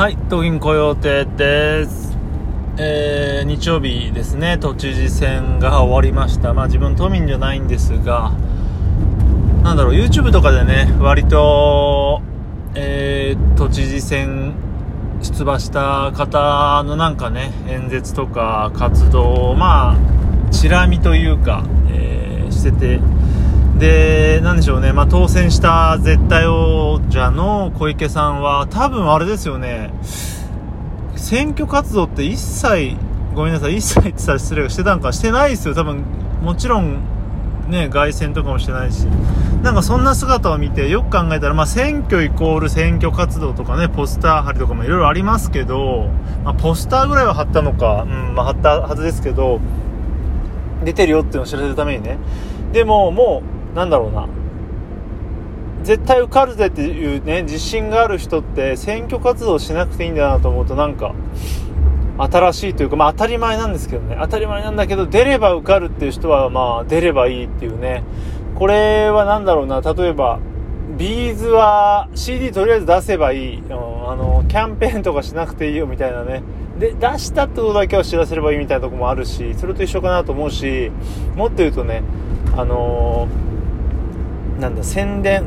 はい、東銀コヨーテです。日曜日ですね。都知事選が終わりました。自分都民じゃないんですが、YouTube とかでね、割と、都知事選出馬した方の演説とか活動をチラ見というか、してて、で当選した絶対王者の小池さんは選挙活動って一切ってさ、失礼してたんかしてないですよ。もちろんね、凱旋とかもしてないし、そんな姿を見てよく考えたら、選挙イコール選挙活動とかね、ポスター貼りとかもいろいろありますけど、ポスターぐらいは貼ったのか、貼ったはずですけど、出てるよっていうのを知らせるためにね。でももう絶対受かるぜっていうね、自信がある人って選挙活動しなくていいんだなと思うと、新しいというか、当たり前なんですけどね。当たり前なんだけど、出れば受かるっていう人は出ればいいっていうね。これは例えばビーズは CD とりあえず出せばいい、キャンペーンとかしなくていいよみたいなね。で、出したってことだけを知らせればいいみたいなとこもあるし、それと一緒かなと思うし、もっと言うとね、宣伝、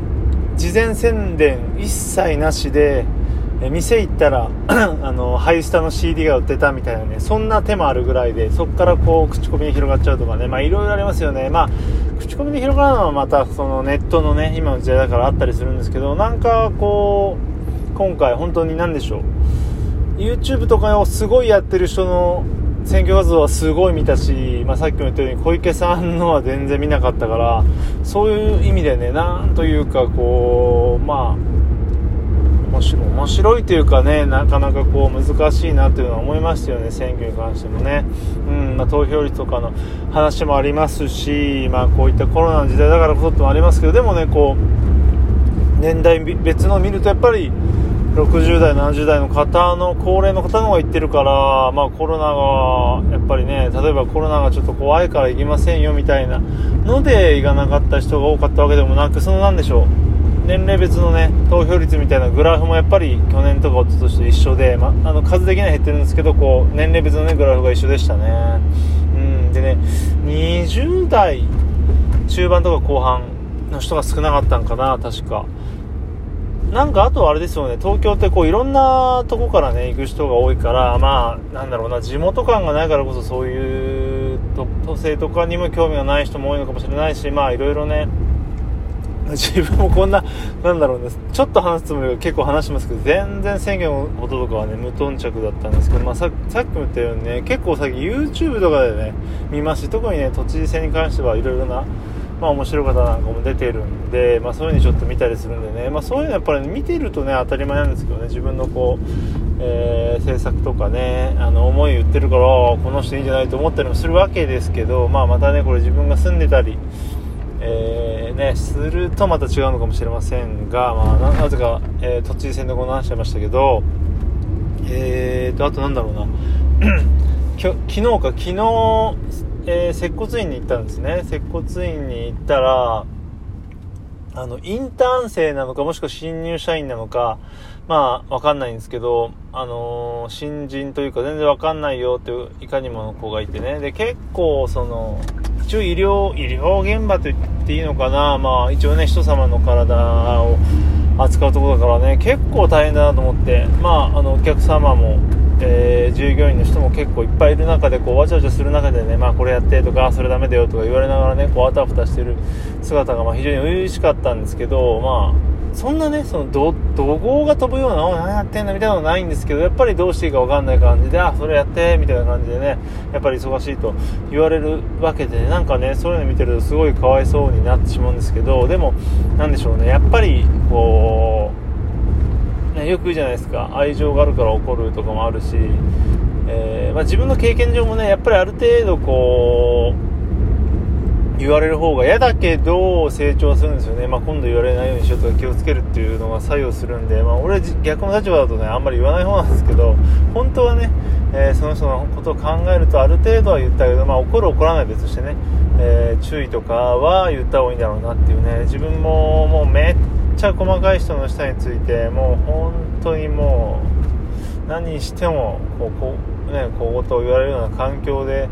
事前宣伝一切なしで、店行ったらハイスタの CD が売ってたみたいなね、そんな手もあるぐらいで、そこからこう口コミで広がっちゃうとかね、いろいろありますよね。口コミで広がるのはまたそのネットのね、今の時代だからあったりするんですけど、今回本当にYouTube とかをすごいやってる人の選挙活動はすごい見たし、さっきも言ったように小池さんのは全然見なかったから、そういう意味でね、面白いというかね、難しいなというのは思いましたよね、選挙に関してもね。投票率とかの話もありますし、こういったコロナの時代だからこそってもありますけど、でもね、こう年代別のを見ると、やっぱり60代70代の方の、高齢の方の方が行ってるから、コロナがやっぱりね、例えばコロナがちょっと怖いから行きませんよみたいなので行かなかった人が多かったわけでもなく、年齢別のね、投票率みたいなグラフもやっぱり去年とかおととしと一緒で、数的には減ってるんですけど、こう年齢別のね、グラフが一緒でしたね。でね、20代中盤とか後半の人が少なかったんかな、確か。あとは東京ってこういろんなとこからね、行く人が多いから、地元感がないからこそ、そういう都政とかにも興味がない人も多いのかもしれないし、いろいろね、自分もこんな、ちょっと話すつもりが結構話しますけど、全然選挙のこととかはね、無頓着だったんですけど、さっきも言ったようにね、結構さっき YouTube とかでね、見まして、特にね、都知事選に関してはいろいろな、面白い方なんかも出てるんで、そういうのちょっと見たりするんでね、そういうのやっぱり見てるとね、当たり前なんですけどね、自分のこう、政策とかね、思い言ってるから、この人いいんじゃないと思ったりもするわけですけど、またね、これ自分が住んでたり、するとまた違うのかもしれませんが、なぜか、都知事選でこの話しちゃいましたけど、あと昨日、接骨院に行ったんですね。接骨院に行ったら、インターン生なのか、もしくは新入社員なのか、わかんないんですけど、新人というか全然わかんないよっていういかにもの子がいてね。で、結構一応医療現場と言っていいのかな、一応ね、人様の体を扱うところだからね、結構大変だなと思って、お客様も、従業員の人も結構いっぱいいる中で、こうわちゃわちゃする中でね、これやってとかそれダメだよとか言われながらね、こうあたふたしてる姿が非常に初々しかったんですけど、そんなね、怒号が飛ぶような、何やってんだみたいなのはないんですけど、やっぱりどうしていいか分かんない感じで、それやってみたいな感じでね、やっぱり忙しいと言われるわけで、そういうの見てるとすごいかわいそうになってしまうんですけど、でもやっぱりこう、よく言うじゃないですか、愛情があるから怒るとかもあるし、自分の経験上もね、やっぱりある程度こう言われる方が嫌だけど成長するんですよね。今度言われないようにしようとか気をつけるっていうのが作用するんで、俺逆の立場だとね、あんまり言わない方なんですけど、本当はね、その人のことを考えるとある程度は言ったけど、怒らない別としてね、注意とかは言った方がいいんだろうなっていうね。自分もめっちゃ細かい人の下について、もう本当にもう何してもこうね、小言を言われるような環境で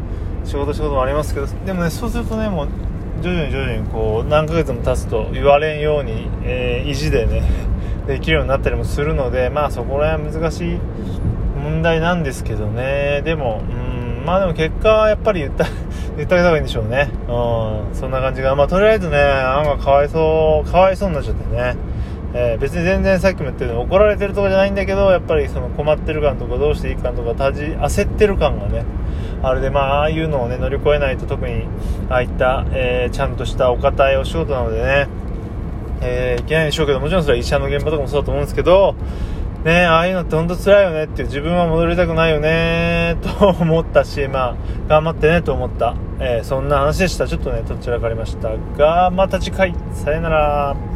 仕事もありますけど、でもね、そうするとね、もう徐々にこう何ヶ月も経つと言われんように、意地でねできるようになったりもするので、まあそこら辺は難しい問題なんですけどね。でもまあでも結果はやっぱり言ってあげた方がいいんでしょうね。そんな感じが、まあとりあえずね、なんかかわいそうになっちゃってね、別に全然さっきも言ったように怒られてるとかじゃないんだけど、やっぱりその困ってる感とかどうしていい感とか焦ってる感がねあれで、まあああいうのをね乗り越えないと、特にああいった、ちゃんとしたお堅いお仕事なのでね、いけないでしょうけど、もちろんそれは医者の現場とかもそうだと思うんですけどね、ああいうのって本当辛いよねっていう、自分は戻りたくないよねと思ったし、まあ頑張ってねと思った、そんな話でした。ちょっとねとっちらかりましたが、また次回さよなら。